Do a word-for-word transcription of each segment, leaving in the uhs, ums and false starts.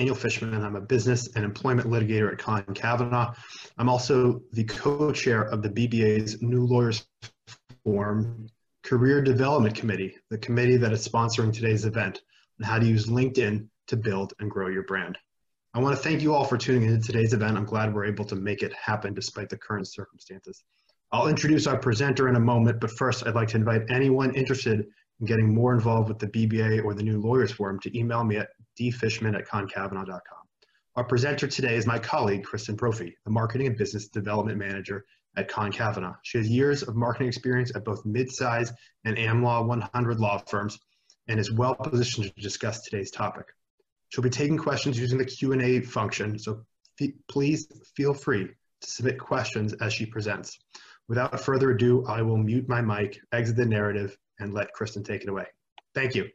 Daniel Fishman. I'm a business and employment litigator at Conn Kavanaugh. I'm also the co-chair of the B B A's New Lawyers Forum Career Development Committee, the committee that is sponsoring today's event on how to use LinkedIn to build and grow your brand. I want to thank you all for tuning into today's event. I'm glad we're able to make it happen despite the current circumstances. I'll introduce our presenter in a moment, but first I'd like to invite anyone interested in getting more involved with the B B A or the New Lawyers Forum to email me at d fishman at con kavanaugh dot com. Our presenter today is my colleague, Kristen Brophy, the Marketing and Business Development Manager at Conn Kavanaugh. She has years of marketing experience at both mid-size and A M Law one hundred law firms and is well positioned to discuss today's topic. She'll be taking questions using the Q and A function, so f please feel free to submit questions as she presents. Without further ado, I will mute my mic, exit the narrative, and let Kristen take it away. Thank you.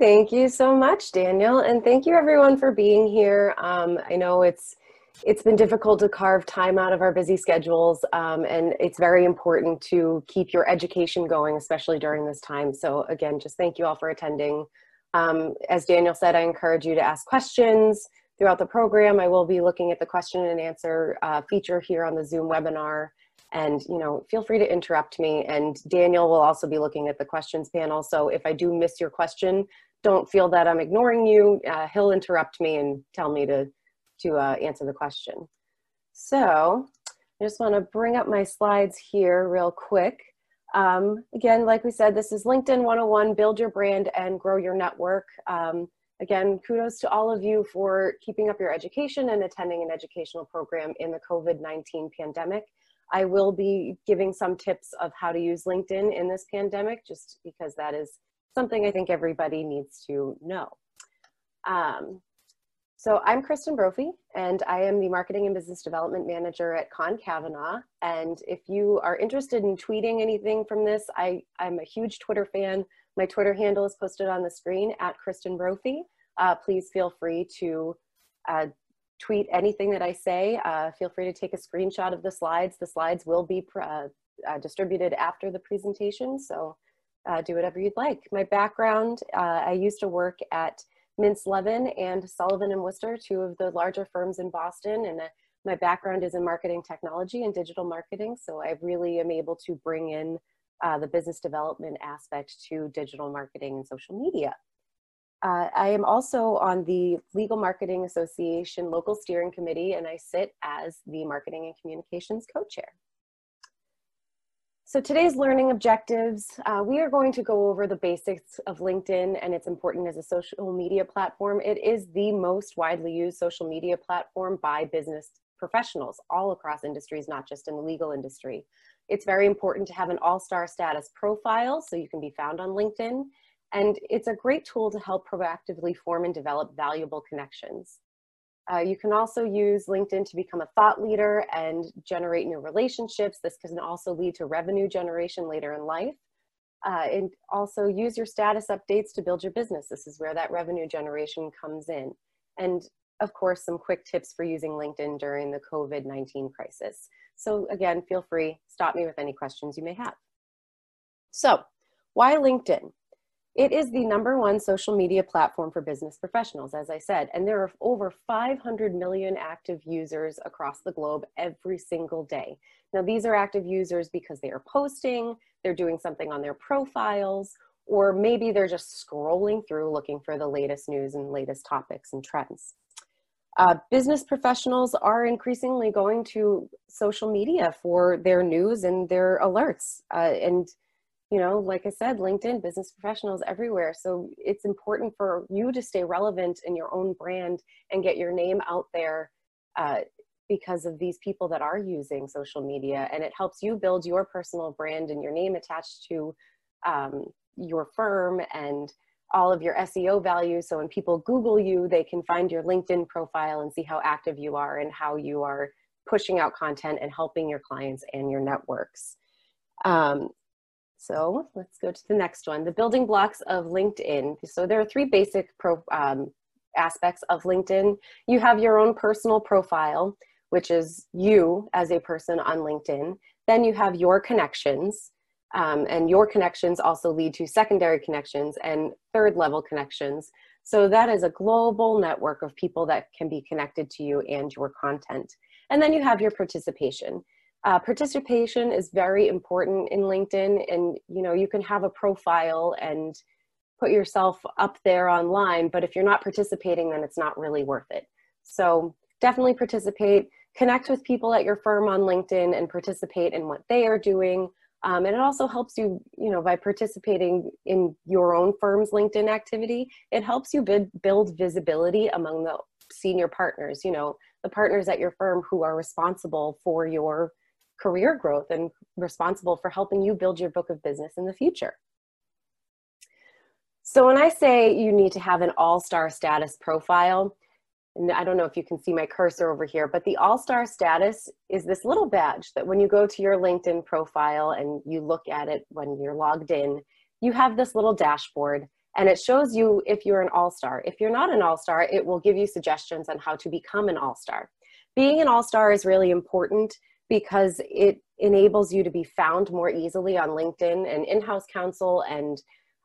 Thank you so much, Daniel, and thank you everyone for being here. Um, I know it's it's been difficult to carve time out of our busy schedules, um, and it's very important to keep your education going, especially during this time. So again, just thank you all for attending. Um, as Daniel said, I encourage you to ask questions throughout the program. I will be looking at the question and answer uh, feature here on the Zoom webinar, and you know, feel free to interrupt me. And Daniel will also be looking at the questions panel. So if I do miss your question, don't feel that I'm ignoring you. Uh, he'll interrupt me and tell me to to uh, answer the question. So I just want to bring up my slides here real quick. Um, again, like we said, this is LinkedIn one oh one, build your brand and grow your network. Um, again, kudos to all of you for keeping up your education and attending an educational program in the COVID nineteen pandemic. I will be giving some tips of how to use LinkedIn in this pandemic, just because that is something I think everybody needs to know. Um, So I'm Kristen Brophy, and I am the Marketing and Business Development Manager at Conn Kavanaugh. And if you are interested in tweeting anything from this, I, I'm a huge Twitter fan. My Twitter handle is posted on the screen, at Kristen Brophy. Uh, please feel free to uh, tweet anything that I say. Uh, feel free to take a screenshot of the slides. The slides will be pr uh, uh, distributed after the presentation, so uh, do whatever you'd like. My background, uh, I used to work at Mintz Levin and Sullivan and Worcester, two of the larger firms in Boston. And uh, my background is in marketing technology and digital marketing. So I really am able to bring in uh, the business development aspect to digital marketing and social media. Uh, I am also on the Legal Marketing Association Local Steering Committee, and I sit as the Marketing and Communications Co-Chair. So today's learning objectives, uh, we are going to go over the basics of LinkedIn and its importance as a social media platform. It is the most widely used social media platform by business professionals all across industries, not just in the legal industry. It's very important to have an all-star status profile so you can be found on LinkedIn. And it's a great tool to help proactively form and develop valuable connections. Uh, you can also use LinkedIn to become a thought leader and generate new relationships. This can also lead to revenue generation later in life. Uh, and also use your status updates to build your business. This is where that revenue generation comes in. And of course, some quick tips for using LinkedIn during the COVID nineteen crisis. So again, feel free, stop me with any questions you may have. So why LinkedIn? It is the number one social media platform for business professionals, as I said, and there are over five hundred million active users across the globe every single day. Now, these are active users because they are posting, they're doing something on their profiles, or maybe they're just scrolling through looking for the latest news and latest topics and trends. Uh, business professionals are increasingly going to social media for their news and their alerts, uh, and you know, like I said, LinkedIn, business professionals everywhere. So it's important for you to stay relevant in your own brand and get your name out there uh, because of these people that are using social media. And it helps you build your personal brand and your name attached to um, your firm and all of your S E O value. So when people Google you, they can find your LinkedIn profile and see how active you are and how you are pushing out content and helping your clients and your networks. Um, So let's go to the next one, the building blocks of LinkedIn. So there are three basic pro, um, aspects of LinkedIn. You have your own personal profile, which is you as a person on LinkedIn. Then you have your connections, um, and your connections also lead to secondary connections and third level connections. So that is a global network of people that can be connected to you and your content. And then you have your participation. Uh, participation is very important in LinkedIn, and you know, you can have a profile and put yourself up there online, but if you're not participating, then it's not really worth it. So definitely participate, connect with people at your firm on LinkedIn and participate in what they are doing. Um, and it also helps you, you know, by participating in your own firm's LinkedIn activity, it helps you build, build visibility among the senior partners, you know, the partners at your firm who are responsible for your career growth and responsible for helping you build your book of business in the future. So when I say you need to have an all-star status profile, and I don't know if you can see my cursor over here, but the all-star status is this little badge that when you go to your LinkedIn profile and you look at it when you're logged in, you have this little dashboard and it shows you if you're an all-star. If you're not an all-star, it will give you suggestions on how to become an all-star. Being an all-star is really important because it enables you to be found more easily on LinkedIn, and in-house counsel and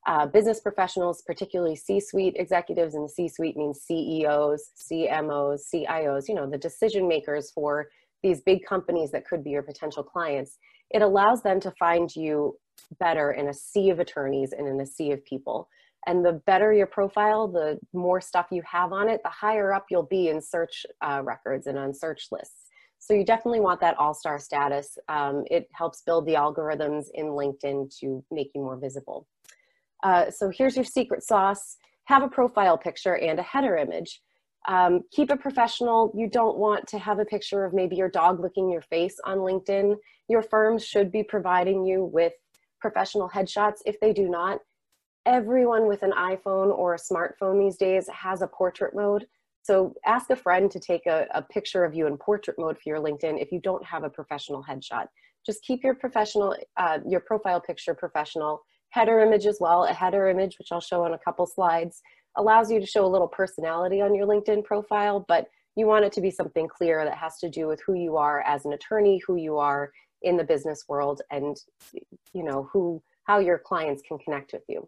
uh, business professionals, particularly C-suite executives, and C-suite means C E Os, C M Os, C I Os, you know, the decision makers for these big companies that could be your potential clients. It allows them to find you better in a sea of attorneys and in a sea of people. And the better your profile, the more stuff you have on it, the higher up you'll be in search uh, records and on search lists. So you definitely want that all-star status. Um, it helps build the algorithms in LinkedIn to make you more visible. Uh, so here's your secret sauce. Have a profile picture and a header image. Um, keep it professional. You don't want to have a picture of maybe your dog licking your face on LinkedIn. Your firm should be providing you with professional headshots. If they do not, everyone with an iPhone or a smartphone these days has a portrait mode. So ask a friend to take a, a picture of you in portrait mode for your LinkedIn if you don't have a professional headshot. Just keep your professional, uh, your profile picture professional. Header image as well. A header image, which I'll show on a couple slides, allows you to show a little personality on your LinkedIn profile, but you want it to be something clear that has to do with who you are as an attorney, who you are in the business world, and you know, who, how your clients can connect with you.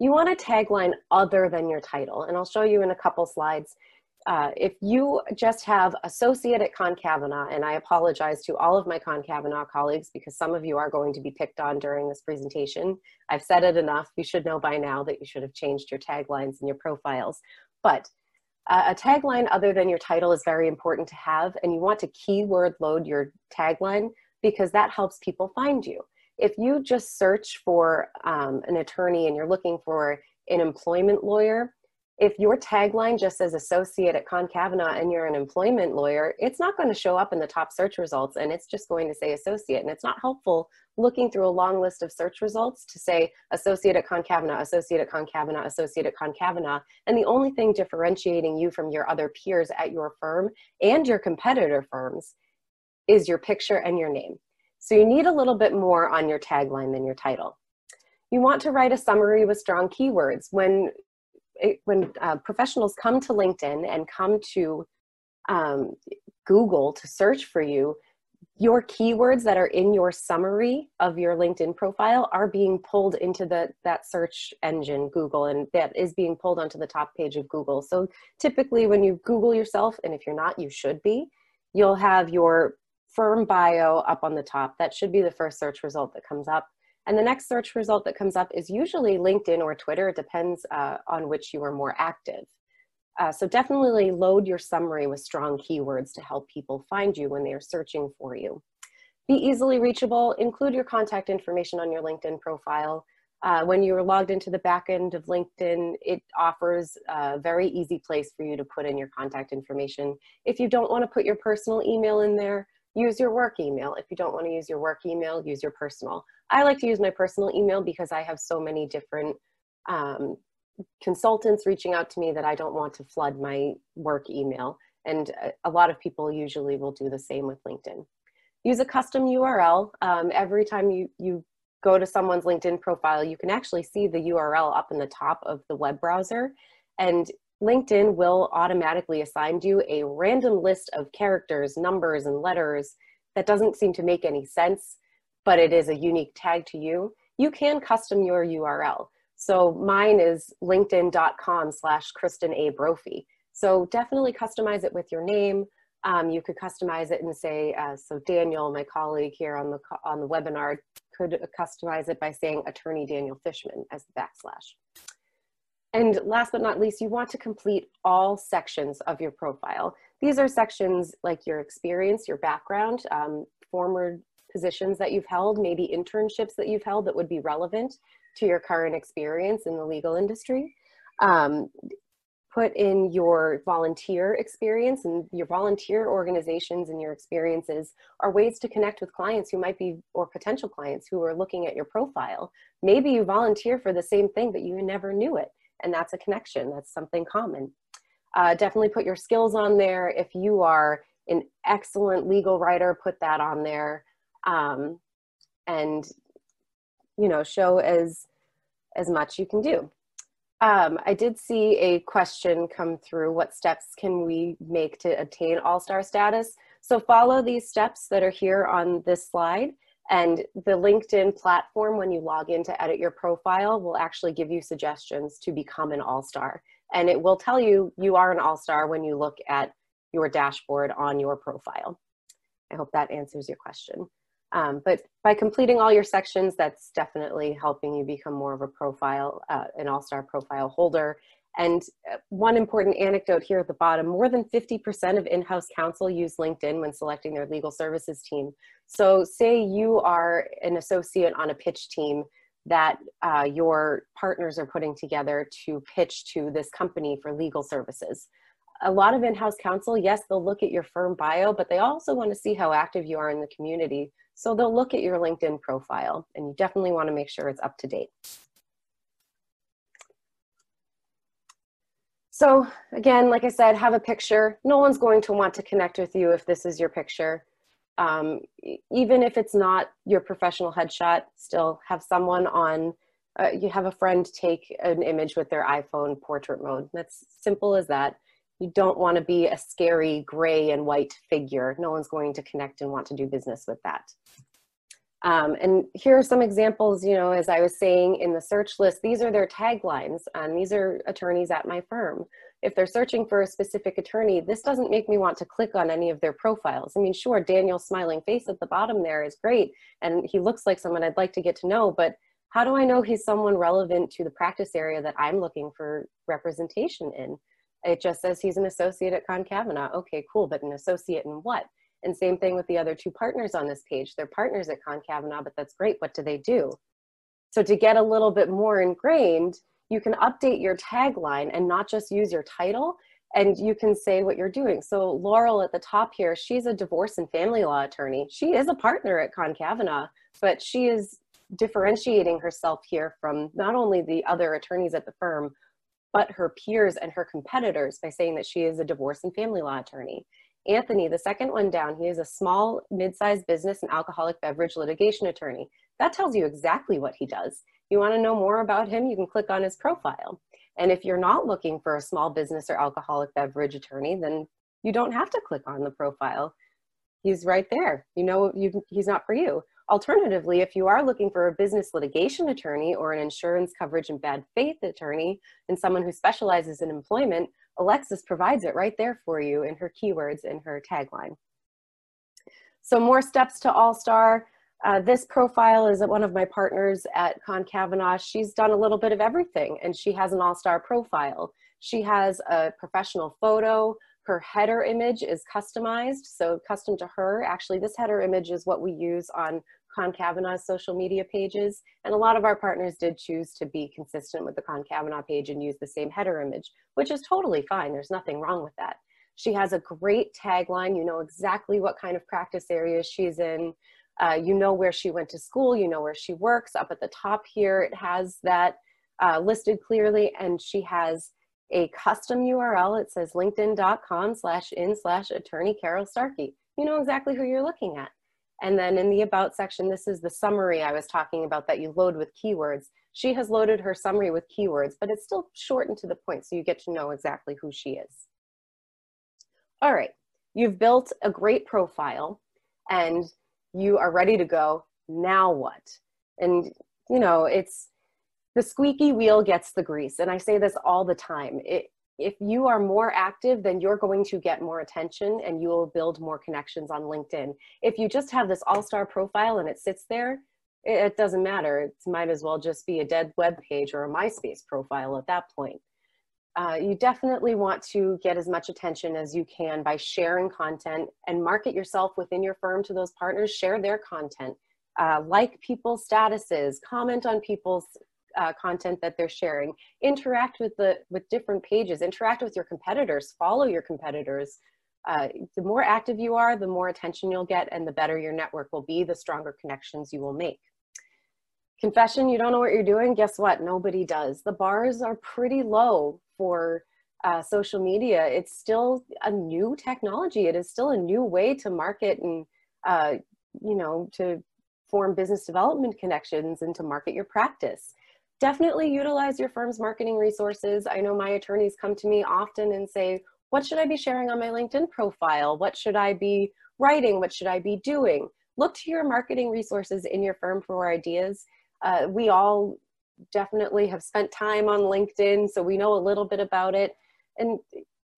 You want a tagline other than your title, and I'll show you in a couple slides. Uh, if you just have associate at Conn Kavanaugh, and I apologize to all of my Conn Kavanaugh colleagues because some of you are going to be picked on during this presentation. I've said it enough. You should know by now that you should have changed your taglines and your profiles. But uh, a tagline other than your title is very important to have, and you want to keyword load your tagline because that helps people find you. If you just search for um, an attorney and you're looking for an employment lawyer, if your tagline just says associate at Conn Kavanaugh and you're an employment lawyer, it's not going to show up in the top search results, and it's just going to say associate. And it's not helpful looking through a long list of search results to say associate at Conn Kavanaugh, associate at Conn Kavanaugh, associate at Conn Kavanaugh. And the only thing differentiating you from your other peers at your firm and your competitor firms is your picture and your name. So you need a little bit more on your tagline than your title. You want to write a summary with strong keywords. When It, when uh, professionals come to LinkedIn and come to um, Google to search for you, your keywords that are in your summary of your LinkedIn profile are being pulled into the, that search engine, Google, and that is being pulled onto the top page of Google. So typically when you Google yourself, and if you're not, you should be, you'll have your firm bio up on the top. That should be the first search result that comes up. And the next search result that comes up is usually LinkedIn or Twitter. It depends uh, on which you are more active. Uh, so definitely load your summary with strong keywords to help people find you when they are searching for you. Be easily reachable. Include your contact information on your LinkedIn profile. Uh, when you are logged into the back end of LinkedIn, it offers a very easy place for you to put in your contact information. If you don't want to put your personal email in there, use your work email. If you don't want to use your work email, use your personal. I like to use my personal email because I have so many different um, consultants reaching out to me that I don't want to flood my work email. And a lot of people usually will do the same with LinkedIn. Use a custom U R L. Um, every time you, you go to someone's LinkedIn profile, you can actually see the U R L up in the top of the web browser. And LinkedIn will automatically assign you a random list of characters, numbers, and letters that doesn't seem to make any sense, but it is a unique tag to you. You can custom your U R L. So mine is linkedin dot com slash Kristen A Brophy. So definitely customize it with your name. Um, you could customize it and say, uh, so Daniel, my colleague here on the, on the webinar, could customize it by saying attorney Daniel Fishman as the backslash. And last but not least, you want to complete all sections of your profile. These are sections like your experience, your background, um, former positions that you've held, maybe internships that you've held that would be relevant to your current experience in the legal industry. Um, put in your volunteer experience, and your volunteer organizations and your experiences are ways to connect with clients who might be, or potential clients who are looking at your profile. Maybe you volunteer for the same thing, but you never knew it. And that's a connection, that's something common. Uh, definitely put your skills on there. If you are an excellent legal writer, put that on there. Um, and, you know, show as, as much you can do. Um, I did see a question come through, what steps can we make to attain all-star status? So follow these steps that are here on this slide, and the LinkedIn platform, when you log in to edit your profile, will actually give you suggestions to become an all-star. And it will tell you you are an all-star when you look at your dashboard on your profile. I hope that answers your question. Um, but by completing all your sections, that's definitely helping you become more of a profile, uh, an all-star profile holder. And one important anecdote here at the bottom, more than fifty percent of in-house counsel use LinkedIn when selecting their legal services team. So say you are an associate on a pitch team that uh, your partners are putting together to pitch to this company for legal services. A lot of in-house counsel, yes, they'll look at your firm bio, but they also want to see how active you are in the community. So they'll look at your LinkedIn profile, and you definitely want to make sure it's up to date. So again, like I said, have a picture. No one's going to want to connect with you if this is your picture. Um, even if it's not your professional headshot, still have someone on, uh, you have a friend take an image with their iPhone portrait mode. That's simple as that. You don't want to be a scary gray and white figure. No one's going to connect and want to do business with that. Um, and here are some examples, you know, as I was saying in the search list, these are their taglines, and these are attorneys at my firm. If they're searching for a specific attorney, this doesn't make me want to click on any of their profiles. I mean, sure, Daniel's smiling face at the bottom there is great, and he looks like someone I'd like to get to know, but how do I know he's someone relevant to the practice area that I'm looking for representation in? It just says he's an associate at Conn Kavanaugh. Okay, cool, but an associate in what? And same thing with the other two partners on this page. They're partners at Conn Kavanaugh, but that's great. What do they do? So to get a little bit more ingrained, you can update your tagline and not just use your title, and you can say what you're doing. So Laurel at the top here, she's a divorce and family law attorney. She is a partner at Conn Kavanaugh, but she is differentiating herself here from not only the other attorneys at the firm, but her peers and her competitors by saying that she is a divorce and family law attorney. Anthony, the second one down, he is a small, mid-sized business and alcoholic beverage litigation attorney. That tells you exactly what he does. You want to know more about him, you can click on his profile. And if you're not looking for a small business or alcoholic beverage attorney, then you don't have to click on the profile. He's right there. You know you, he's not for you. Alternatively, if you are looking for a business litigation attorney or an insurance coverage and bad faith attorney and someone who specializes in employment, Alexis provides it right there for you in her keywords and her tagline. So more steps to all-star. Uh, this profile is one of my partners at Conn Kavanaugh. She's done a little bit of everything, and she has an all-star profile. She has a professional photo. Her header image is customized, so custom to her. Actually, this header image is what we use on Conn Kavanaugh's social media pages, and a lot of our partners did choose to be consistent with the Conn Kavanaugh page and use the same header image, which is totally fine. There's nothing wrong with that. She has a great tagline. You know exactly what kind of practice areas she's in. Uh, you know where she went to school. You know where she works. Up at the top here, it has that uh, listed clearly, and she has a custom U R L. It says linkedin dot com slash in slash attorney Carol Starkey. You know exactly who you're looking at. And then in the about section, this is the summary I was talking about that you load with keywords. She has loaded her summary with keywords, but it's still shortened to the point, so you get to know exactly who she is. All right, you've built a great profile and you are ready to go. Now what? And you know, it's the squeaky wheel gets the grease. And I say this all the time. It, if you are more active, then you're going to get more attention and you will build more connections on LinkedIn. If you just have this all-star profile and it sits there, it doesn't matter. It might as well just be a dead web page or a MySpace profile at that point. Uh, you definitely want to get as much attention as you can by sharing content and market yourself within your firm to those partners. Share their content, uh, like people's statuses, comment on people's uh, content that they're sharing, interact with the with different pages, interact with your competitors, follow your competitors. Uh, the more active you are, the more attention you'll get, and the better your network will be, the stronger connections you will make. Confession, you don't know what you're doing, guess what? Nobody does. The bars are pretty low for uh, social media. It's still a new technology. It is still a new way to market and, uh, you know, to form business development connections and to market your practice. Definitely utilize your firm's marketing resources. I know my attorneys come to me often and say, what should I be sharing on my LinkedIn profile? What should I be writing? What should I be doing? Look to your marketing resources in your firm for ideas. Uh, we all definitely have spent time on LinkedIn, so we know a little bit about it. And,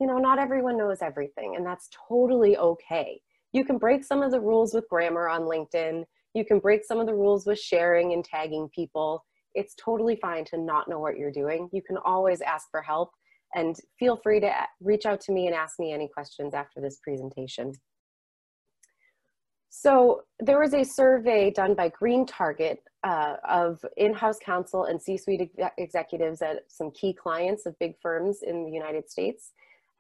you know, not everyone knows everything, and that's totally okay. You can break some of the rules with grammar on LinkedIn. You can break some of the rules with sharing and tagging people. It's totally fine to not know what you're doing. You can always ask for help, and feel free to reach out to me and ask me any questions after this presentation. So there was a survey done by Green Target uh, of in-house counsel and C-suite ex executives at some key clients of big firms in the United States.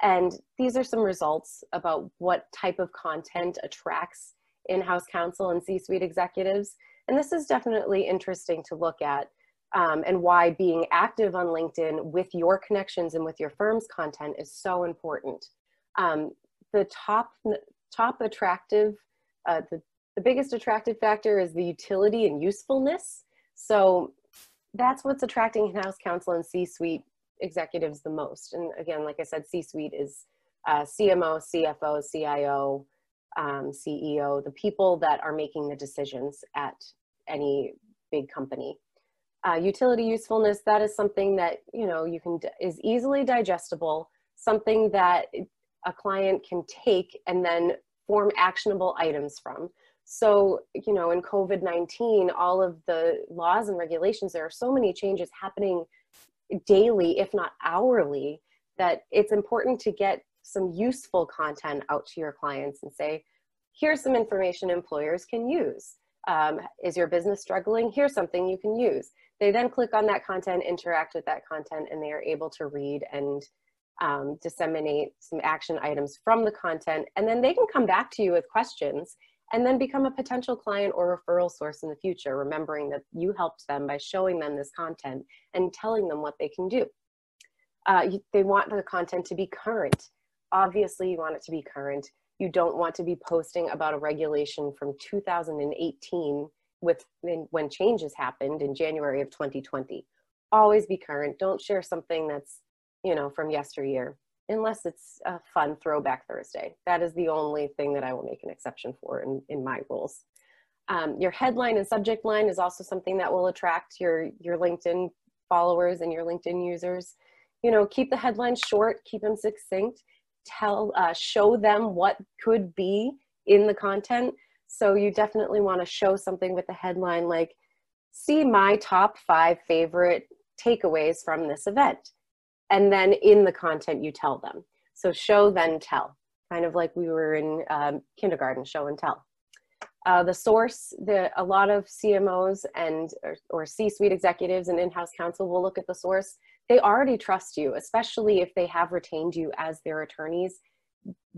And these are some results about what type of content attracts in-house counsel and C-suite executives. And this is definitely interesting to look at. Um, and why being active on LinkedIn with your connections and with your firm's content is so important. Um, the top, top attractive, uh, the, the biggest attractive factor is the utility and usefulness. So that's what's attracting in-house counsel and C-suite executives the most. And again, like I said, C-suite is uh, C M O, C F O, C I O, um, C E O, the people that are making the decisions at any big company. Uh, utility, usefulness, that is something that, you know, you can, is easily digestible, something that a client can take and then form actionable items from. So, you know, in COVID nineteen, all of the laws and regulations, there are so many changes happening daily, if not hourly, that it's important to get some useful content out to your clients and say, here's some information employers can use. Um, is your business struggling? Here's something you can use. They then click on that content, interact with that content, and they are able to read and um, disseminate some action items from the content. And then they can come back to you with questions and then become a potential client or referral source in the future, remembering that you helped them by showing them this content and telling them what they can do. Uh, you, they want the content to be current. Obviously, you want it to be current. You don't want to be posting about a regulation from two thousand eighteen with, when changes happened in January of twenty twenty. Always be current. Don't share something that's, you know, from yesteryear, unless it's a fun throwback Thursday. That is the only thing that I will make an exception for in, in my rules. Um, your headline and subject line is also something that will attract your, your LinkedIn followers and your LinkedIn users. You know, keep the headlines short, keep them succinct. Tell, uh, show them what could be in the content. So you definitely want to show something with a headline like, see my top five favorite takeaways from this event. And then in the content, you tell them. So show, then tell, kind of like we were in um, kindergarten, show and tell. Uh, the source, the, a lot of C M Os and or, or C-suite executives and in-house counsel will look at the source. They already trust you, especially if they have retained you as their attorneys.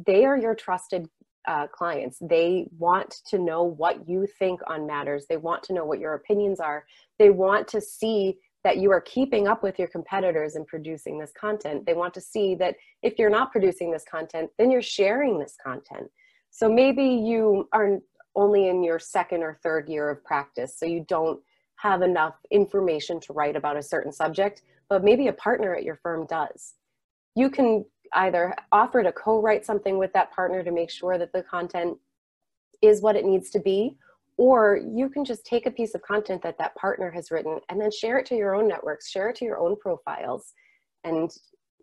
They are your trusted uh, clients. They want to know what you think on matters. They want to know what your opinions are. They want to see that you are keeping up with your competitors and producing this content. They want to see that if you're not producing this content, then you're sharing this content. So maybe you are only in your second or third year of practice, so you don't have enough information to write about a certain subject, but maybe a partner at your firm does. You can either offer to co-write something with that partner to make sure that the content is what it needs to be, Or you can just take a piece of content that that partner has written and then share it to your own networks, share it to your own profiles. And,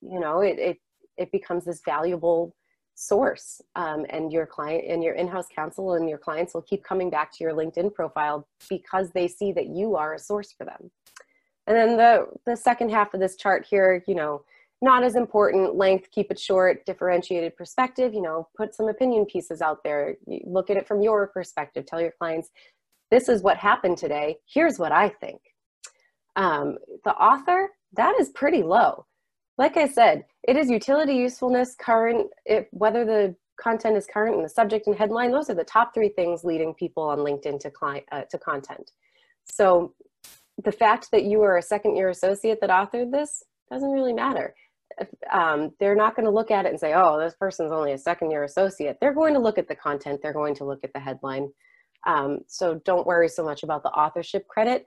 you know, it, it, it becomes this valuable source. Um, and your client and your in-house counsel and your clients will keep coming back to your LinkedIn profile because they see that you are a source for them. And then the, the second half of this chart here, you know, not as important, length, keep it short, differentiated perspective, you know, put some opinion pieces out there, look at it from your perspective, tell your clients, this is what happened today, here's what I think. Um, the author, that is pretty low. Like I said, it is utility, usefulness, current, if, whether the content is current and the subject and headline, those are the top three things leading people on LinkedIn to, client, uh, to content. So the fact that you are a second year associate that authored this doesn't really matter. If, um, they're not going to look at it and say, oh, this person's only a second year associate. They're going to look at the content. They're going to look at the headline. Um, so don't worry so much about the authorship credit,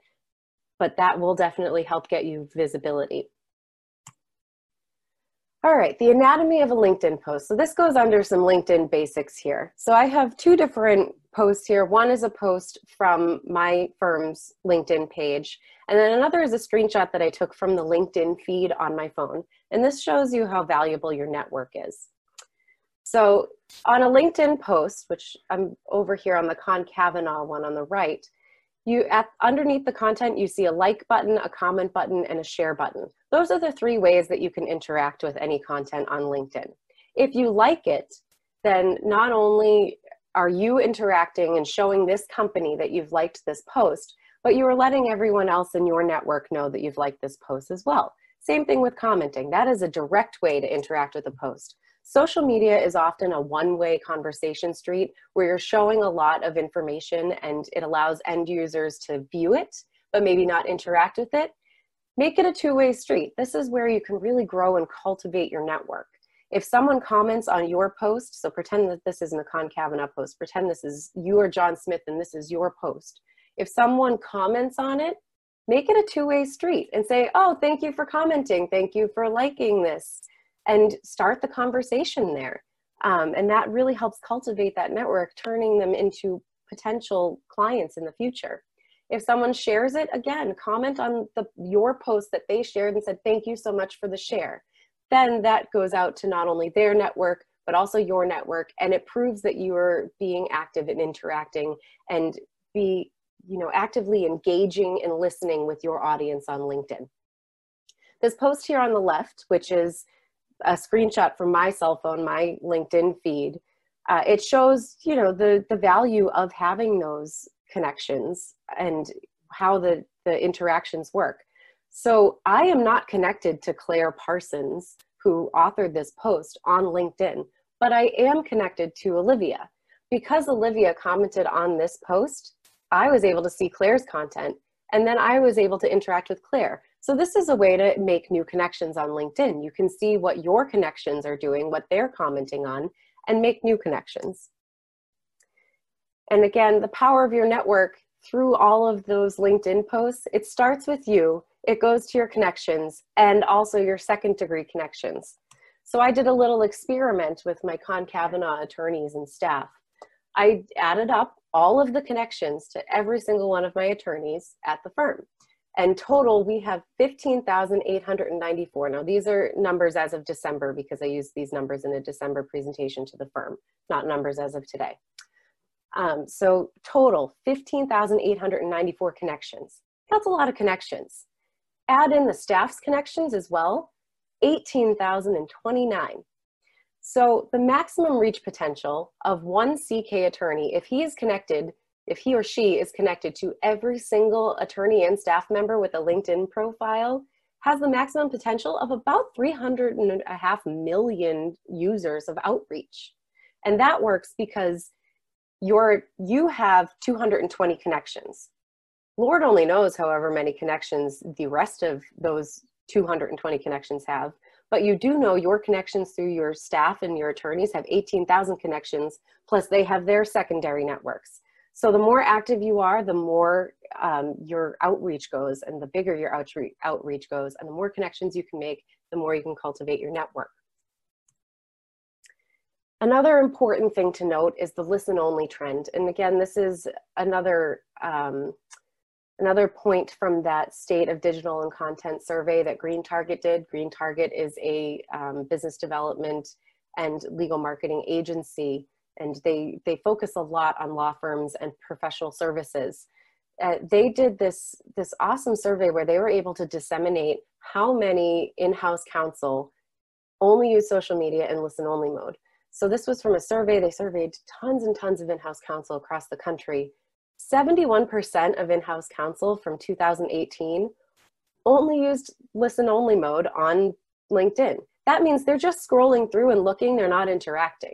but that will definitely help get you visibility. All right, the anatomy of a LinkedIn post. So this goes under some LinkedIn basics here. So I have two different posts here. One is a post from my firm's LinkedIn page, and then another is a screenshot that I took from the LinkedIn feed on my phone. And this shows you how valuable your network is. So on a LinkedIn post, which I'm over here on the Conn Kavanaugh one on the right, you at, underneath the content, you see a like button, a comment button, and a share button. Those are the three ways that you can interact with any content on LinkedIn. If you like it, then not only are you interacting and showing this company that you've liked this post, but you are letting everyone else in your network know that you've liked this post as well. Same thing with commenting. That is a direct way to interact with a post. Social media is often a one-way conversation street where you're showing a lot of information and it allows end users to view it, but maybe not interact with it. Make it a two-way street. This is where you can really grow and cultivate your network. If someone comments on your post, so pretend that this isn't a Conn Kavanaugh post, pretend this is you or John Smith and this is your post. If someone comments on it, make it a two-way street and say, oh, thank you for commenting. Thank you for liking this. And start the conversation there. Um, and that really helps cultivate that network, turning them into potential clients in the future. If someone shares it, again, comment on the, your post that they shared and said, thank you so much for the share. Then that goes out to not only their network, but also your network. And it proves that you are being active and interacting and be, you know, actively engaging and listening with your audience on LinkedIn. This post here on the left, which is a screenshot from my cell phone, my LinkedIn feed, uh, it shows, you know, the, the value of having those connections and how the, the interactions work. So I am not connected to Claire Parsons, who authored this post on LinkedIn, but I am connected to Olivia. Because Olivia commented on this post, I was able to see Claire's content, and then I was able to interact with Claire. So this is a way to make new connections on LinkedIn. You can see what your connections are doing, what they're commenting on, and make new connections. And again, the power of your network through all of those LinkedIn posts, it starts with you, it goes to your connections, and also your second degree connections. So I did a little experiment with my Conn Kavanaugh attorneys and staff. I added up all of the connections to every single one of my attorneys at the firm. And total, we have fifteen thousand eight hundred ninety-four. Now, these are numbers as of December because I used these numbers in a December presentation to the firm, not numbers as of today. Um, so total, fifteen thousand eight hundred ninety-four connections. That's a lot of connections. Add in the staff's connections as well, eighteen thousand twenty-nine. So the maximum reach potential of one C K attorney, if he is connected If he or she is connected to every single attorney and staff member with a LinkedIn profile, has the maximum potential of about three hundred and a half million users of outreach. And that works because you're, you have two hundred twenty connections. Lord only knows however many connections the rest of those two hundred twenty connections have, but you do know your connections through your staff and your attorneys have eighteen thousand connections, plus they have their secondary networks. So the more active you are, the more um, your outreach goes, and the bigger your outre outreach goes, and the more connections you can make, the more you can cultivate your network. Another important thing to note is the listen-only trend. And again, this is another, um, another point from that State of Digital and Content survey that Green Target did. Green Target is a um, business development and legal marketing agency, and they, they focus a lot on law firms and professional services. Uh, they did this, this awesome survey where they were able to disseminate how many in-house counsel only use social media in listen-only mode. So this was from a survey. They surveyed tons and tons of in-house counsel across the country. seventy-one percent of in-house counsel from two thousand eighteen only used listen-only mode on LinkedIn. That means they're just scrolling through and looking, they're not interacting.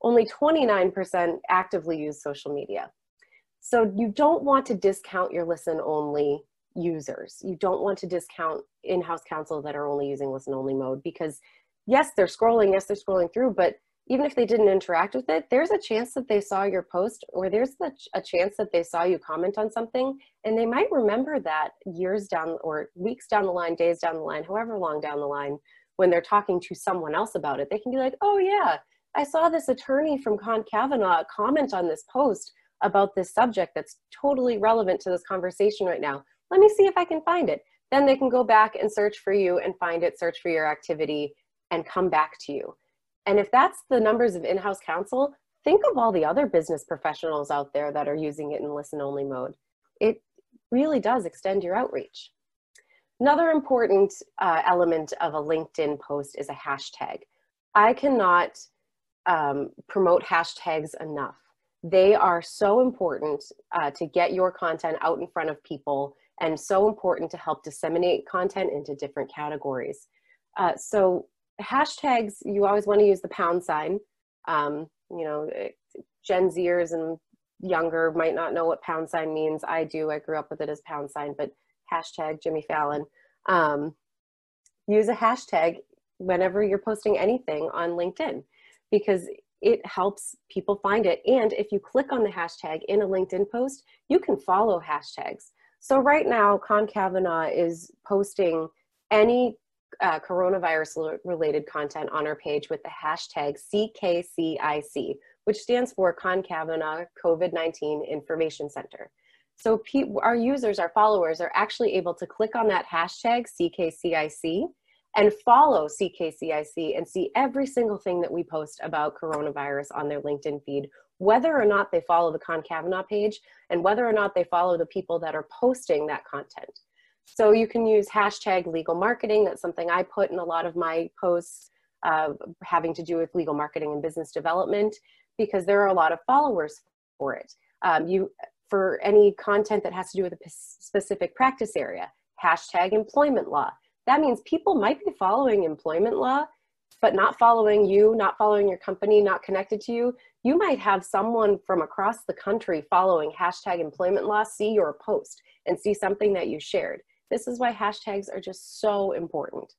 Only twenty-nine percent actively use social media. So you don't want to discount your listen-only users. You don't want to discount in-house counsel that are only using listen-only mode, because yes, they're scrolling, yes, they're scrolling through, but even if they didn't interact with it, there's a chance that they saw your post, or there's a chance that they saw you comment on something, and they might remember that years down, or weeks down the line, days down the line, however long down the line, when they're talking to someone else about it, they can be like, oh yeah, I saw this attorney from Conn Kavanaugh comment on this post about this subject that's totally relevant to this conversation right now. Let me see if I can find it. Then they can go back and search for you and find it, search for your activity, and come back to you. And if that's the numbers of in-house counsel, think of all the other business professionals out there that are using it in listen-only mode. It really does extend your outreach. Another important uh, element of a LinkedIn post is a hashtag. I cannot um, promote hashtags enough. They are so important uh, to get your content out in front of people, and so important to help disseminate content into different categories. Uh, so hashtags, you always want to use the pound sign. Um, you know, Gen Zers and younger might not know what pound sign means. I do. I grew up with it as pound sign, but hashtag Jimmy Fallon. Um, use a hashtag whenever you're posting anything on LinkedIn, because it helps people find it. And if you click on the hashtag in a LinkedIn post, you can follow hashtags. So right now, Conn Kavanaugh is posting any uh, coronavirus-related content on her page with the hashtag C K C I C, which stands for Conn Kavanaugh COVID nineteen Information Center. So pe our users, our followers, are actually able to click on that hashtag C K C I C and follow C K C I C and see every single thing that we post about coronavirus on their LinkedIn feed, whether or not they follow the Conn Kavanaugh page and whether or not they follow the people that are posting that content. So you can use hashtag legal marketing. That's something I put in a lot of my posts uh, having to do with legal marketing and business development, because there are a lot of followers for it. Um, you, for any content that has to do with a specific practice area, hashtag employment law. That means people might be following employment law, but not following you, not following your company, not connected to you. You might have someone from across the country following hashtag employment law see your post and see something that you shared. This is why hashtags are just so important.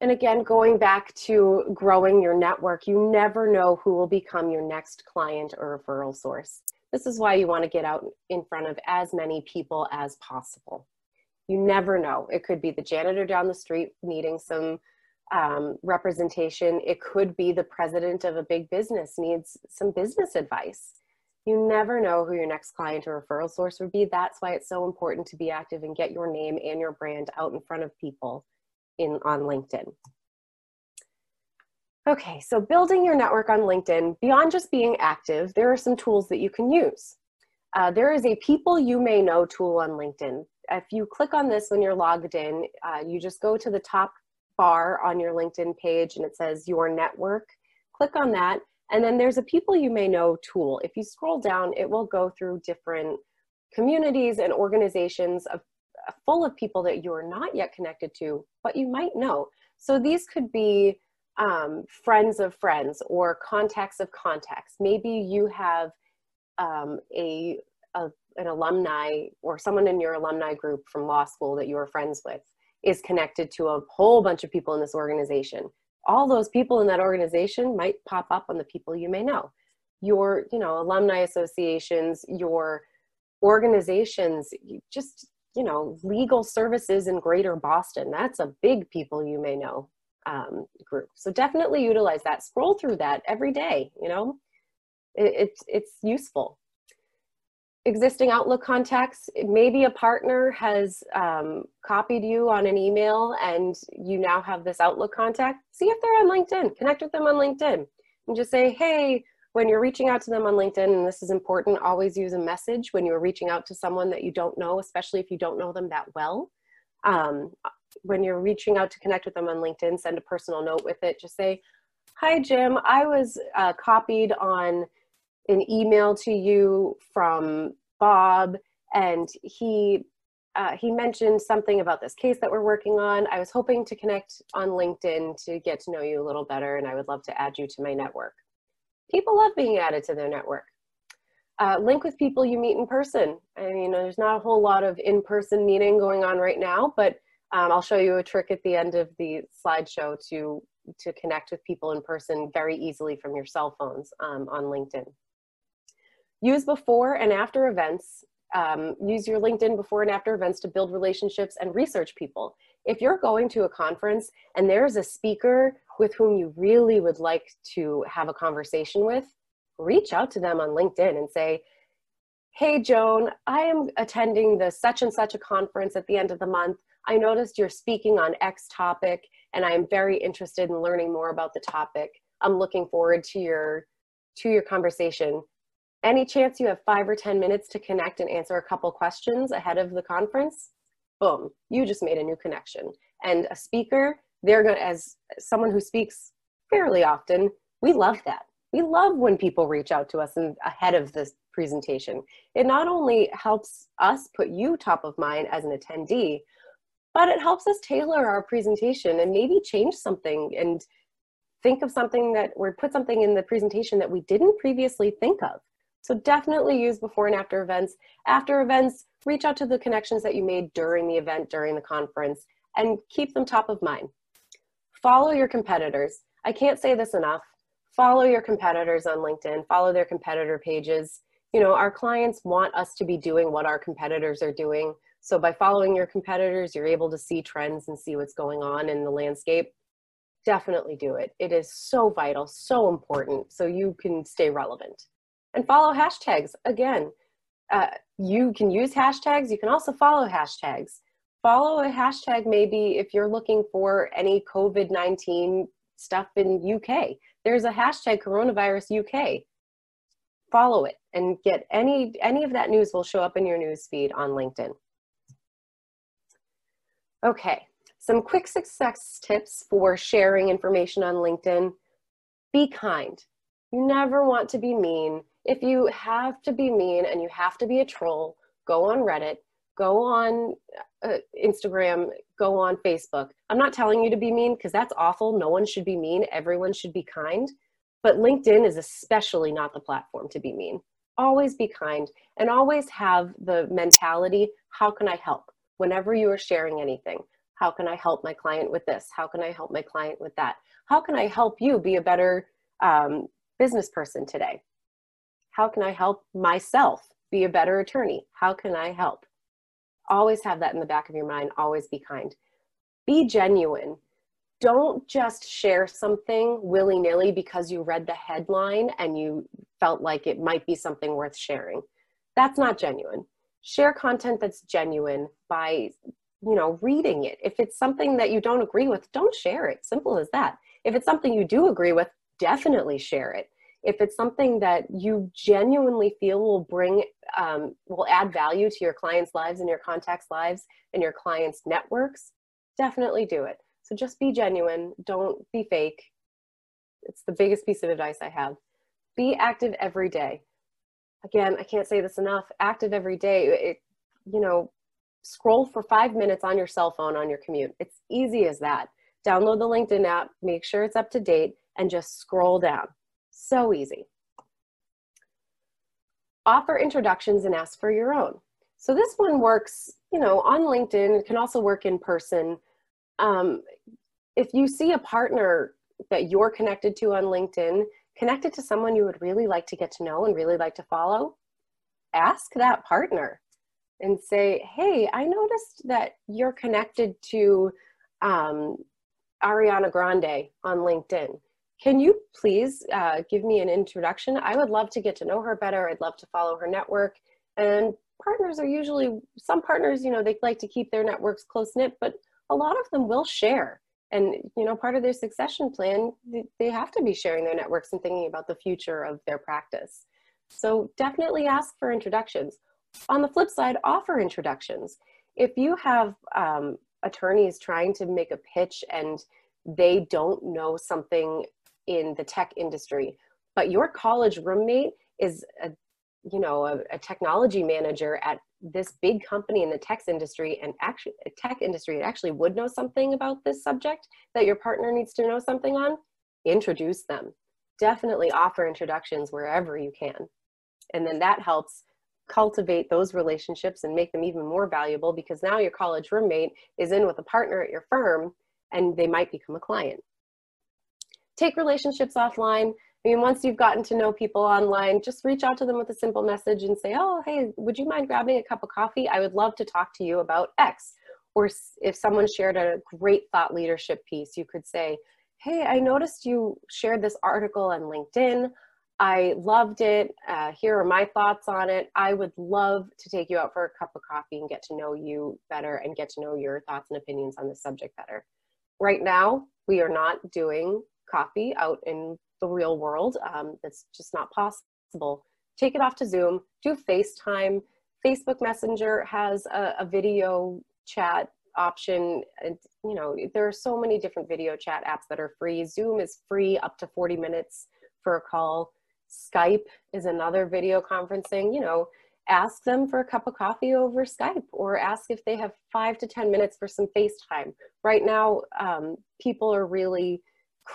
And again, going back to growing your network, you never know who will become your next client or referral source. This is why you want to get out in front of as many people as possible. You never know. It could be the janitor down the street needing some um, representation. It could be the president of a big business needs some business advice. You never know who your next client or referral source would be. That's why it's so important to be active and get your name and your brand out in front of people in, on LinkedIn. Okay, so building your network on LinkedIn, beyond just being active, there are some tools that you can use. Uh, there is a People You May Know tool on LinkedIn. If you click on this when you're logged in, uh, you just go to the top bar on your LinkedIn page and it says Your Network. Click on that, and then there's a People You May Know tool. If you scroll down, it will go through different communities and organizations of, full of people that you are not yet connected to, but you might know. So these could be um, friends of friends or contacts of contacts. Maybe you have um, a, a an alumni or someone in your alumni group from law school that you are friends with is connected to a whole bunch of people in this organization. All those people in that organization might pop up on the People You May Know. Your, you know, alumni associations, your organizations, just, you know, legal services in Greater Boston. That's a big People You May Know um, group. So definitely utilize that. Scroll through that every day, you know, it, it's, it's useful. Existing Outlook contacts, maybe a partner has um, copied you on an email and you now have this Outlook contact. See if they're on LinkedIn, connect with them on LinkedIn and just say, hey, when you're reaching out to them on LinkedIn, and this is important, always use a message when you're reaching out to someone that you don't know, especially if you don't know them that well. Um, when you're reaching out to connect with them on LinkedIn, send a personal note with it. Just say, hi, Jim, I was uh, copied on an email to you from Bob, and he uh, he mentioned something about this case that we're working on. I was hoping to connect on LinkedIn to get to know you a little better, and I would love to add you to my network. People love being added to their network. Uh, link with people you meet in person. I mean, there's not a whole lot of in-person meeting going on right now, but um, I'll show you a trick at the end of the slideshow to, to connect with people in person very easily from your cell phones um, on LinkedIn. Use before and after events. Um, use your LinkedIn before and after events to build relationships and research people. If you're going to a conference and there's a speaker with whom you really would like to have a conversation with, reach out to them on LinkedIn and say, hey, Joan, I am attending the such and such a conference at the end of the month. I noticed you're speaking on X topic, and I am very interested in learning more about the topic. I'm looking forward to your, to your conversation. Any chance you have five or ten minutes to connect and answer a couple questions ahead of the conference? Boom, you just made a new connection. And a speaker, they're gonna, as someone who speaks fairly often, we love that. We love when people reach out to us and ahead of this presentation. It not only helps us put you top of mind as an attendee, but it helps us tailor our presentation and maybe change something and think of something that, or put something in the presentation that we didn't previously think of. So definitely use before and after events. After events, reach out to the connections that you made during the event, during the conference, and keep them top of mind. Follow your competitors. I can't say this enough. Follow your competitors on LinkedIn, follow their competitor pages. You know, our clients want us to be doing what our competitors are doing. So by following your competitors, you're able to see trends and see what's going on in the landscape. Definitely do it. It is so vital, so important, so you can stay relevant. And follow hashtags. Again, uh, you can use hashtags. You can also follow hashtags. Follow a hashtag maybe if you're looking for any COVID nineteen stuff in U K. There's a hashtag coronavirus U K. Follow it and get any, any of that news will show up in your news feed on LinkedIn. Okay, some quick success tips for sharing information on LinkedIn. Be kind. You never want to be mean. If you have to be mean and you have to be a troll, go on Reddit, go on uh, Instagram, go on Facebook. I'm not telling you to be mean because that's awful. No one should be mean. Everyone should be kind. But LinkedIn is especially not the platform to be mean. Always be kind and always have the mentality, how can I help? Whenever you are sharing anything, how can I help my client with this? How can I help my client with that? How can I help you be a better um, business person today? How can I help myself be a better attorney? How can I help? Always have that in the back of your mind. Always be kind. Be genuine. Don't just share something willy-nilly because you read the headline and you felt like it might be something worth sharing. That's not genuine. Share content that's genuine by, you know, reading it. If it's something that you don't agree with, don't share it. Simple as that. If it's something you do agree with, definitely share it. If it's something that you genuinely feel will bring, um, will add value to your clients' lives and your contacts' lives and your clients' networks, definitely do it. So just be genuine. Don't be fake. It's the biggest piece of advice I have. Be active every day. Again, I can't say this enough. Active every day. It, you know, scroll for five minutes on your cell phone on your commute. It's easy as that. Download the LinkedIn app. Make sure it's up to date. And just scroll down. So easy. Offer introductions and ask for your own. So this one works, you know, on LinkedIn. It can also work in person. Um, if you see a partner that you're connected to on LinkedIn, connected to someone you would really like to get to know and really like to follow, ask that partner and say, hey, I noticed that you're connected to um, Ariana Grande on LinkedIn. Can you please uh, give me an introduction? I would love to get to know her better. I'd love to follow her network. And partners are usually, some partners, you know, they like to keep their networks close-knit, but a lot of them will share. And, you know, part of their succession plan, they have to be sharing their networks and thinking about the future of their practice. So definitely ask for introductions. On the flip side, offer introductions. If you have um, attorneys trying to make a pitch and they don't know something in the tech industry, but your college roommate is a, you know, a, a technology manager at this big company in the tech industry, and actually tech industry, it actually would know something about this subject that your partner needs to know something on, introduce them. Definitely offer introductions wherever you can. And then that helps cultivate those relationships and make them even more valuable, because now your college roommate is in with a partner at your firm and they might become a client. Take relationships offline. I mean, once you've gotten to know people online, just reach out to them with a simple message and say, oh, hey, would you mind grabbing a cup of coffee? I would love to talk to you about X. Or if someone shared a great thought leadership piece, you could say, hey, I noticed you shared this article on LinkedIn. I loved it. Uh, here are my thoughts on it. I would love to take you out for a cup of coffee and get to know you better and get to know your thoughts and opinions on this subject better. Right now, we are not doing coffee out in the real world. Um, that's just not possible. Take it off to Zoom, do FaceTime. Facebook Messenger has a, a video chat option. And, you know, there are so many different video chat apps that are free. Zoom is free up to forty minutes for a call. Skype is another video conferencing. You know, ask them for a cup of coffee over Skype, or ask if they have five to ten minutes for some FaceTime. Right now, um, people are really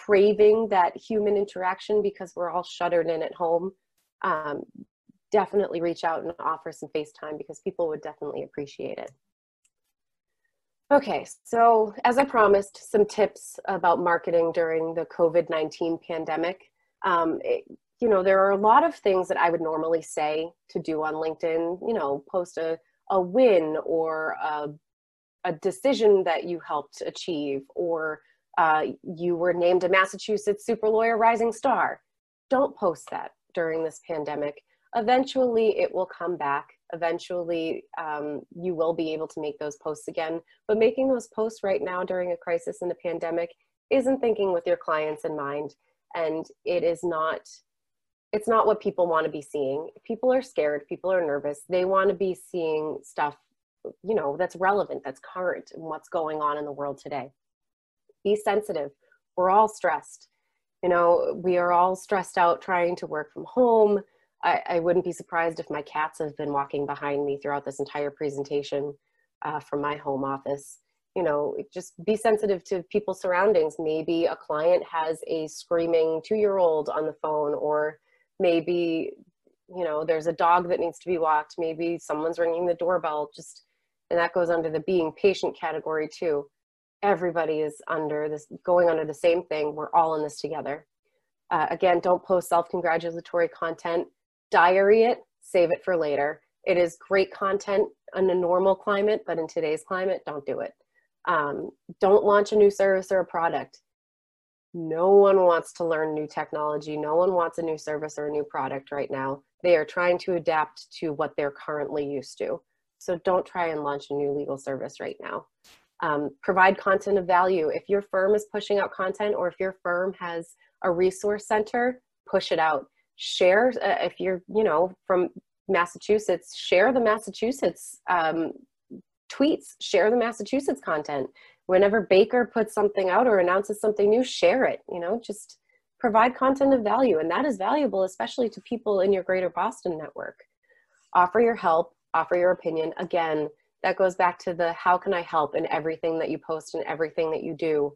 craving that human interaction because we're all shuttered in at home. Um, definitely reach out and offer some FaceTime because people would definitely appreciate it. Okay, so as I promised, some tips about marketing during the COVID nineteen pandemic. Um, it, you know, there are a lot of things that I would normally say to do on LinkedIn, you know, post a, a win or a, a decision that you helped achieve, or Uh, you were named a Massachusetts Super Lawyer Rising Star. Don't post that during this pandemic. Eventually it will come back. Eventually um, you will be able to make those posts again, but making those posts right now during a crisis and a pandemic isn't thinking with your clients in mind, and it is not, it's not what people want to be seeing. People are scared, people are nervous. They want to be seeing stuff, you know, that's relevant, that's current, and what's going on in the world today. Be sensitive. We're all stressed. You know, we are all stressed out trying to work from home. I, I wouldn't be surprised if my cats have been walking behind me throughout this entire presentation uh, from my home office. You know, just be sensitive to people's surroundings. Maybe a client has a screaming two-year-old on the phone, or maybe, you know, there's a dog that needs to be walked. Maybe someone's ringing the doorbell, just, and that goes under the being patient category too. Everybody is under this, going under the same thing. We're all in this together. Uh, again, don't post self-congratulatory content. Diary it, save it for later. It is great content in a normal climate, but in today's climate, don't do it. Um, don't launch a new service or a product. No one wants to learn new technology. No one wants a new service or a new product right now. They are trying to adapt to what they're currently used to. So don't try and launch a new legal service right now. Um, provide content of value. If your firm is pushing out content, or if your firm has a resource center, push it out. Share, uh, if you're, you know, from Massachusetts, share the Massachusetts um, tweets, share the Massachusetts content. Whenever Baker puts something out or announces something new, share it, you know, just provide content of value. And that is valuable, especially to people in your greater Boston network. Offer your help, offer your opinion. Again, that goes back to the how can I help in everything that you post and everything that you do.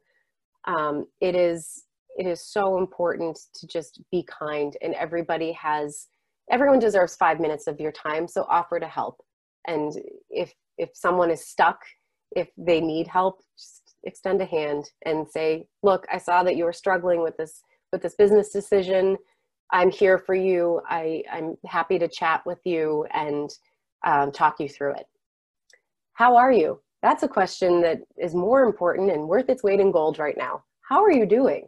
Um, it is it is so important to just be kind, and everybody has, everyone deserves five minutes of your time, so offer to help. And if, if someone is stuck, if they need help, just extend a hand and say, look, I saw that you were struggling with this, with this business decision. I'm here for you. I, I'm happy to chat with you and um, talk you through it. How are you? That's a question that is more important and worth its weight in gold right now. How are you doing?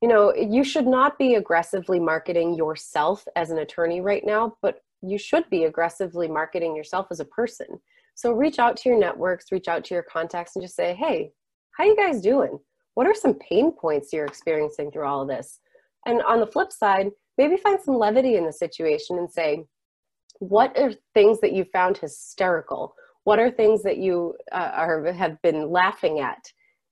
You know, you should not be aggressively marketing yourself as an attorney right now, but you should be aggressively marketing yourself as a person. So reach out to your networks, reach out to your contacts and just say, hey, how you guys doing? What are some pain points you're experiencing through all of this? And on the flip side, maybe find some levity in the situation and say, what are things that you found hysterical? What are things that you uh, are, have been laughing at?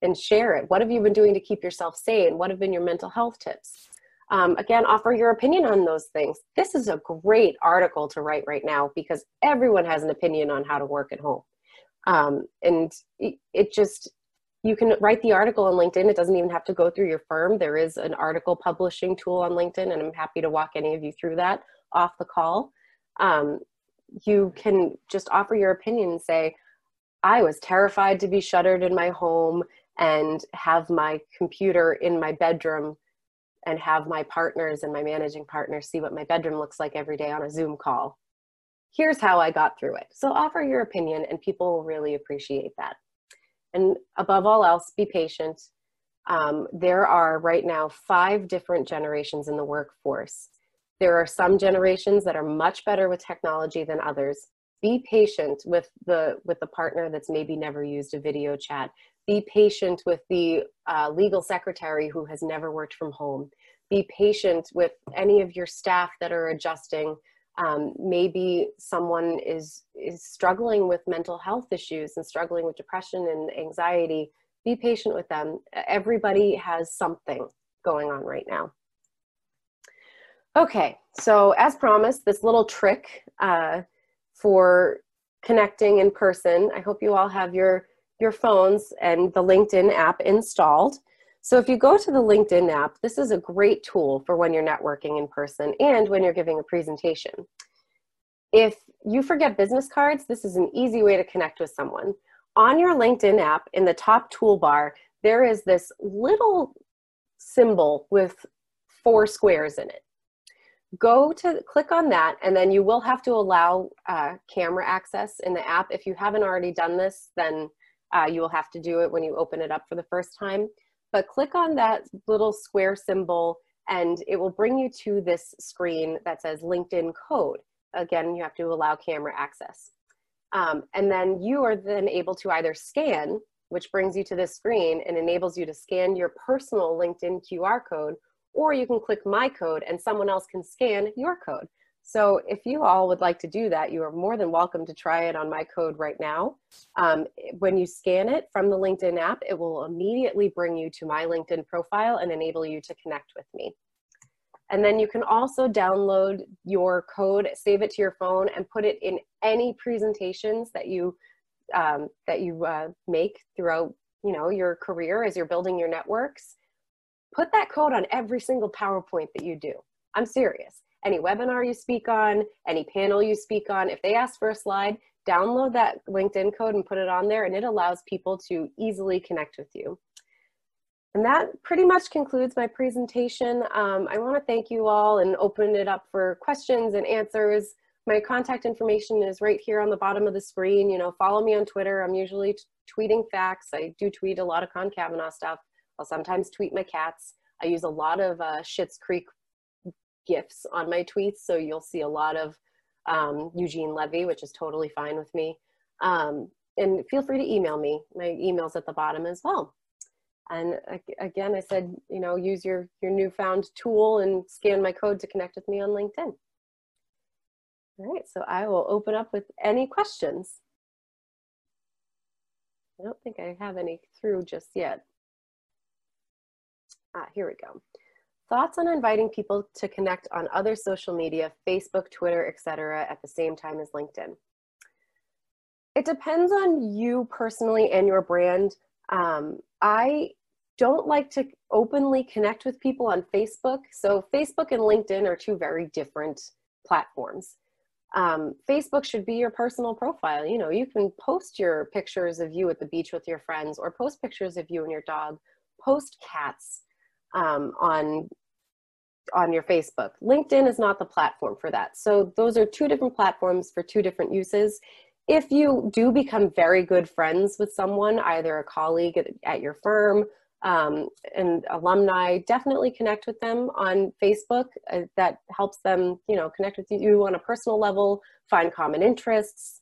And share it. What have you been doing to keep yourself sane? What have been your mental health tips? Um, again, offer your opinion on those things. This is a great article to write right now because everyone has an opinion on how to work at home. Um, and it, it just, you can write the article on LinkedIn. It doesn't even have to go through your firm. There is an article publishing tool on LinkedIn, and I'm happy to walk any of you through that off the call. Um, you can just offer your opinion and say, I was terrified to be shuttered in my home and have my computer in my bedroom and have my partners and my managing partners see what my bedroom looks like every day on a Zoom call. Here's how I got through it. So offer your opinion and people will really appreciate that. And above all else, be patient. Um, there are right now five different generations in the workforce. There are some generations that are much better with technology than others. Be patient with the, with the partner that's maybe never used a video chat. Be patient with the uh, legal secretary who has never worked from home. Be patient with any of your staff that are adjusting. Um, maybe someone is, is struggling with mental health issues and struggling with depression and anxiety. Be patient with them. Everybody has something going on right now. Okay, so as promised, this little trick uh, for connecting in person. I hope you all have your, your phones and the LinkedIn app installed. So if you go to the LinkedIn app, this is a great tool for when you're networking in person and when you're giving a presentation. If you forget business cards, this is an easy way to connect with someone. On your LinkedIn app, in the top toolbar, there is this little symbol with four squares in it. Go to click on that, and then you will have to allow uh, camera access in the app. If you haven't already done this, then uh, you will have to do it when you open it up for the first time. But click on that little square symbol, and it will bring you to this screen that says LinkedIn Code. Again, you have to allow camera access. Um, and then you are then able to either scan, which brings you to this screen and enables you to scan your personal LinkedIn Q R code, or you can click my code and someone else can scan your code. So if you all would like to do that, you are more than welcome to try it on my code right now. Um, when you scan it from the LinkedIn app, it will immediately bring you to my LinkedIn profile and enable you to connect with me. And then you can also download your code, save it to your phone, and put it in any presentations that you, um, that you uh, make throughout you know, your career as you're building your networks. Put that code on every single PowerPoint that you do. I'm serious. Any webinar you speak on, any panel you speak on, if they ask for a slide, download that LinkedIn code and put it on there, and it allows people to easily connect with you. And that pretty much concludes my presentation. Um, I want to thank you all and open it up for questions and answers. My contact information is right here on the bottom of the screen. You know, follow me on Twitter. I'm usually tweeting facts. I do tweet a lot of Conn Kavanaugh stuff. I'll sometimes tweet my cats. I use a lot of uh, Schitt's Creek GIFs on my tweets, so you'll see a lot of um, Eugene Levy, which is totally fine with me. Um, and feel free to email me. My email's at the bottom as well. And again, I said, you know, use your, your newfound tool and scan my code to connect with me on LinkedIn. All right, so I will open up with any questions. I don't think I have any through just yet. Ah, here we go. Thoughts on inviting people to connect on other social media, Facebook, Twitter, et cetera, at the same time as LinkedIn? It depends on you personally and your brand. Um, I don't like to openly connect with people on Facebook. So Facebook and LinkedIn are two very different platforms. Um, Facebook should be your personal profile. You know, you can post your pictures of you at the beach with your friends, or post pictures of you and your dog, post cats. Um, on, on your Facebook. LinkedIn is not the platform for that. So those are two different platforms for two different uses. if you do become very good friends with someone, either a colleague at, at your firm, um, and alumni, definitely connect with them on Facebook. Uh, that helps them, you know, connect with you on a personal level, find common interests.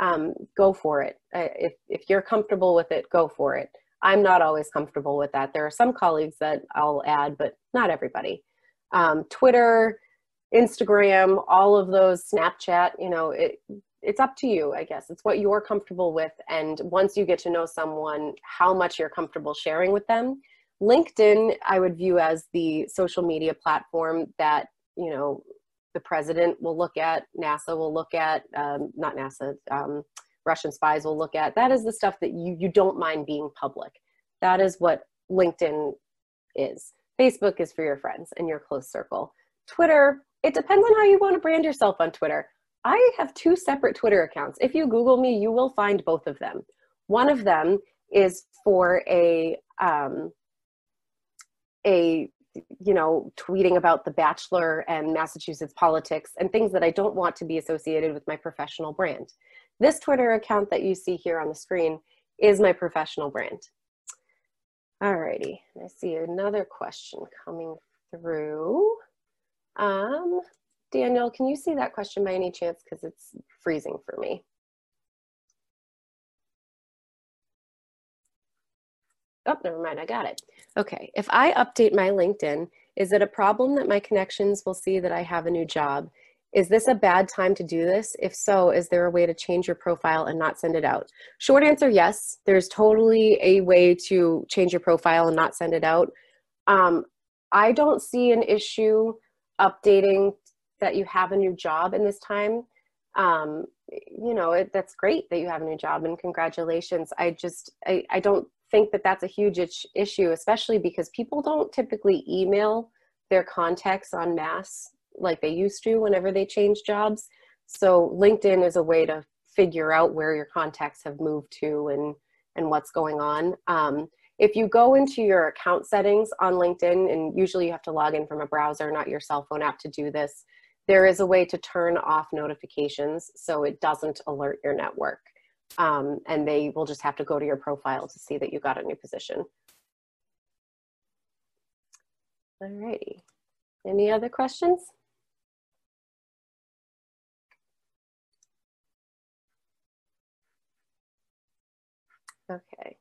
Um, go for it. Uh, if, if you're comfortable with it, go for it. I'm not always comfortable with that. There are some colleagues that I'll add, but not everybody. Um, Twitter, Instagram, all of those, Snapchat, you know, it, it's up to you, I guess. It's what you're comfortable with. And once you get to know someone, how much you're comfortable sharing with them. LinkedIn, I would view as the social media platform that, you know, the president will look at, NASA will look at, um, not NASA, um, Russian spies will look at. That is the stuff that you, you don't mind being public. That is what LinkedIn is. Facebook is for your friends and your close circle. Twitter, it depends on how you want to brand yourself on Twitter. I have two separate Twitter accounts. If you Google me, you will find both of them. One of them is for a, um, a, you know, tweeting about The Bachelor and Massachusetts politics and things that I don't want to be associated with my professional brand. This Twitter account that you see here on the screen is my professional brand. Alrighty, I see another question coming through. Um, Daniel, can you see that question by any chance? Because it's freezing for me. Oh, never mind, I got it. Okay, if I update my LinkedIn, is it a problem that my connections will see that I have a new job? Is this a bad time to do this? If so, is there a way to change your profile and not send it out? Short answer, yes. There's totally a way to change your profile and not send it out. Um, I don't see an issue updating that you have a new job in this time. Um, you know, it, that's great that you have a new job and congratulations. I just, I, I don't think that that's a huge issue, especially because people don't typically email their contacts en masse like they used to whenever they change jobs. So LinkedIn is a way to figure out where your contacts have moved to and, and what's going on. Um, if you go into your account settings on LinkedIn, and usually you have to log in from a browser, not your cell phone app to do this, there is a way to turn off notifications so it doesn't alert your network. Um, and they will just have to go to your profile to see that you got a new position. Alrighty, any other questions? Okay.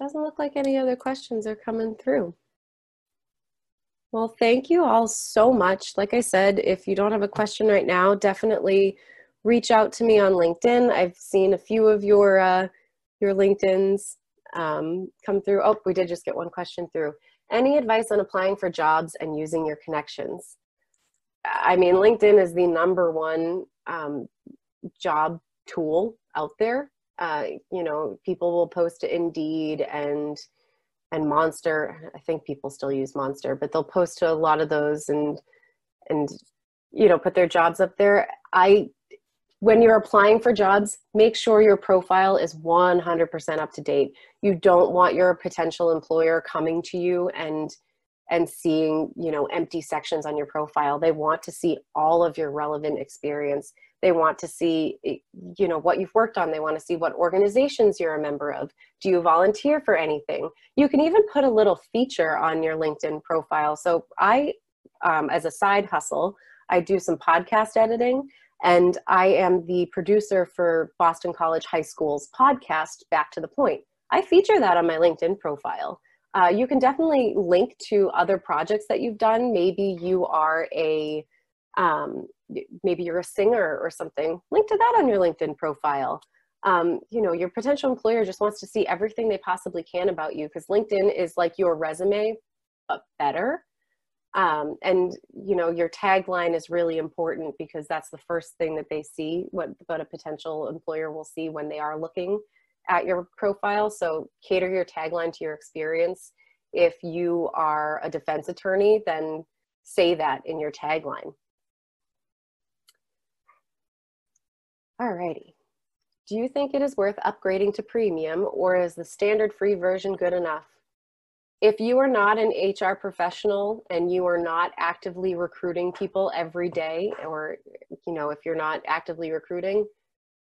Doesn't look like any other questions are coming through. Well, thank you all so much. Like I said, if you don't have a question right now, definitely reach out to me on LinkedIn. I've seen a few of your, uh, your LinkedIns um, come through. Oh, we did just get one question through. Any advice on applying for jobs and using your connections? I mean, LinkedIn is the number one um, job tool out there. Uh, you know, people will post to Indeed and and Monster. I think people still use Monster, but they'll post to a lot of those and, and, you know, put their jobs up there. I, when you're applying for jobs, make sure your profile is one hundred percent up to date. You don't want your potential employer coming to you and, and seeing, you know, empty sections on your profile. They want to see all of your relevant experience. They want to see, you know, what you've worked on. They want to see what organizations you're a member of. Do you volunteer for anything? You can even put a little feature on your LinkedIn profile. So I, um, as a side hustle, I do some podcast editing, and I am the producer for Boston College High School's podcast, Back to the Point. I feature that on my LinkedIn profile. Uh, you can definitely link to other projects that you've done. Maybe you are a... Um, maybe you're a singer or something, link to that on your LinkedIn profile. Um, you know, your potential employer just wants to see everything they possibly can about you, because LinkedIn is like your resume, but better. Um, and, you know, your tagline is really important, because that's the first thing that they see, what, what a potential employer will see when they are looking at your profile. So cater your tagline to your experience. If you are a defense attorney, then say that in your tagline. Alrighty. Do you think it is worth upgrading to premium, or is the standard free version good enough? if you are not an H R professional and you are not actively recruiting people every day, or, you know, if you're not actively recruiting,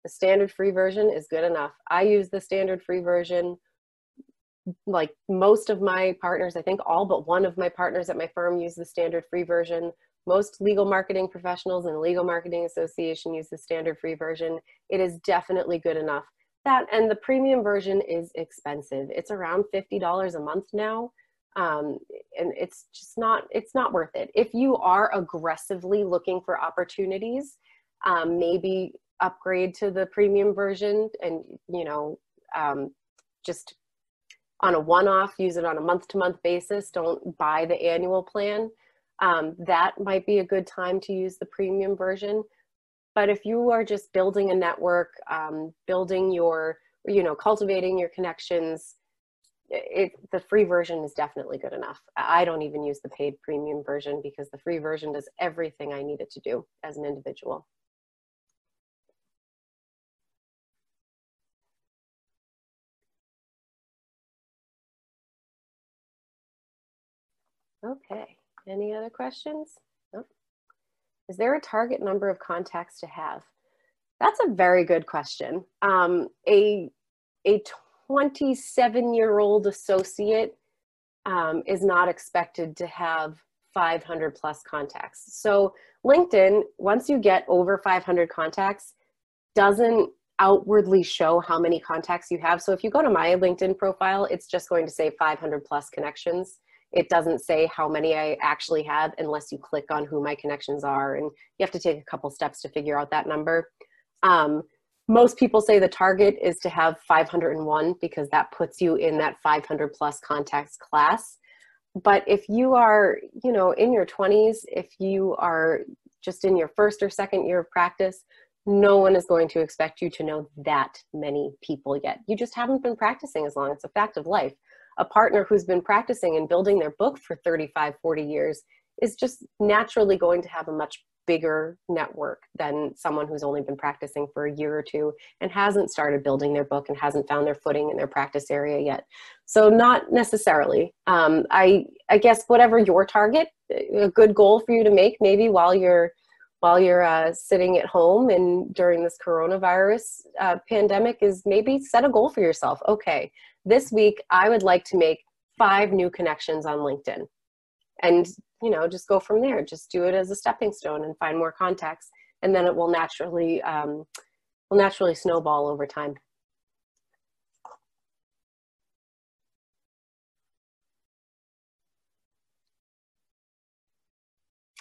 the standard free version is good enough. I use the standard free version. Like most of my partners, I think all but one of my partners at my firm use the standard free version. Most legal marketing professionals in the Legal Marketing Association use the standard free version. It is definitely good enough. That and the premium version is expensive. It's around fifty dollars a month now. Um, and it's just not, it's not worth it. If you are aggressively looking for opportunities, um, maybe upgrade to the premium version and, you know, um, just on a one-off, use it on a month-to-month basis. Don't buy the annual plan. Um, that might be a good time to use the premium version. But if you are just building a network, um, building your, you know, cultivating your connections, it, the free version is definitely good enough. I don't even use the paid premium version because the free version does everything I need it to do as an individual. Okay, any other questions? Nope. Is there a target number of contacts to have? That's a very good question. Um, a a twenty-seven-year-old associate um, is not expected to have five hundred plus contacts. So LinkedIn, once you get over five hundred contacts, doesn't outwardly show how many contacts you have. So if you go to my LinkedIn profile, it's just going to say five hundred plus connections. It doesn't say how many I actually have unless you click on who my connections are, and you have to take a couple steps to figure out that number. Um, most people say the target is to have five hundred and one because that puts you in that five hundred plus contacts class. But if you are, you know, in your twenties, if you are just in your first or second year of practice, no one is going to expect you to know that many people yet. You just haven't been practicing as long. It's a fact of life. A partner who's been practicing and building their book for thirty-five, forty years is just naturally going to have a much bigger network than someone who's only been practicing for a year or two and hasn't started building their book and hasn't found their footing in their practice area yet. So not necessarily. Um, I, I guess whatever your target, a good goal for you to make maybe while you're, while you're uh, sitting at home and during this coronavirus uh, pandemic is maybe set a goal for yourself. Okay, this week I would like to make five new connections on LinkedIn, and, you know, just go from there. Just do it as a stepping stone and find more contacts, and then it will naturally um, will naturally snowball over time.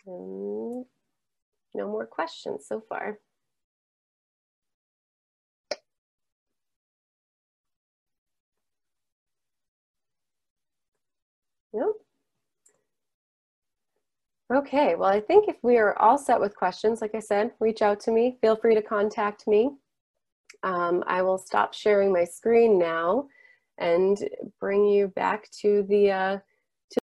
And no more questions so far. Nope. Okay, well, I think if we are all set with questions, like I said, reach out to me. Feel free to contact me. Um, I will stop sharing my screen now and bring you back to the uh,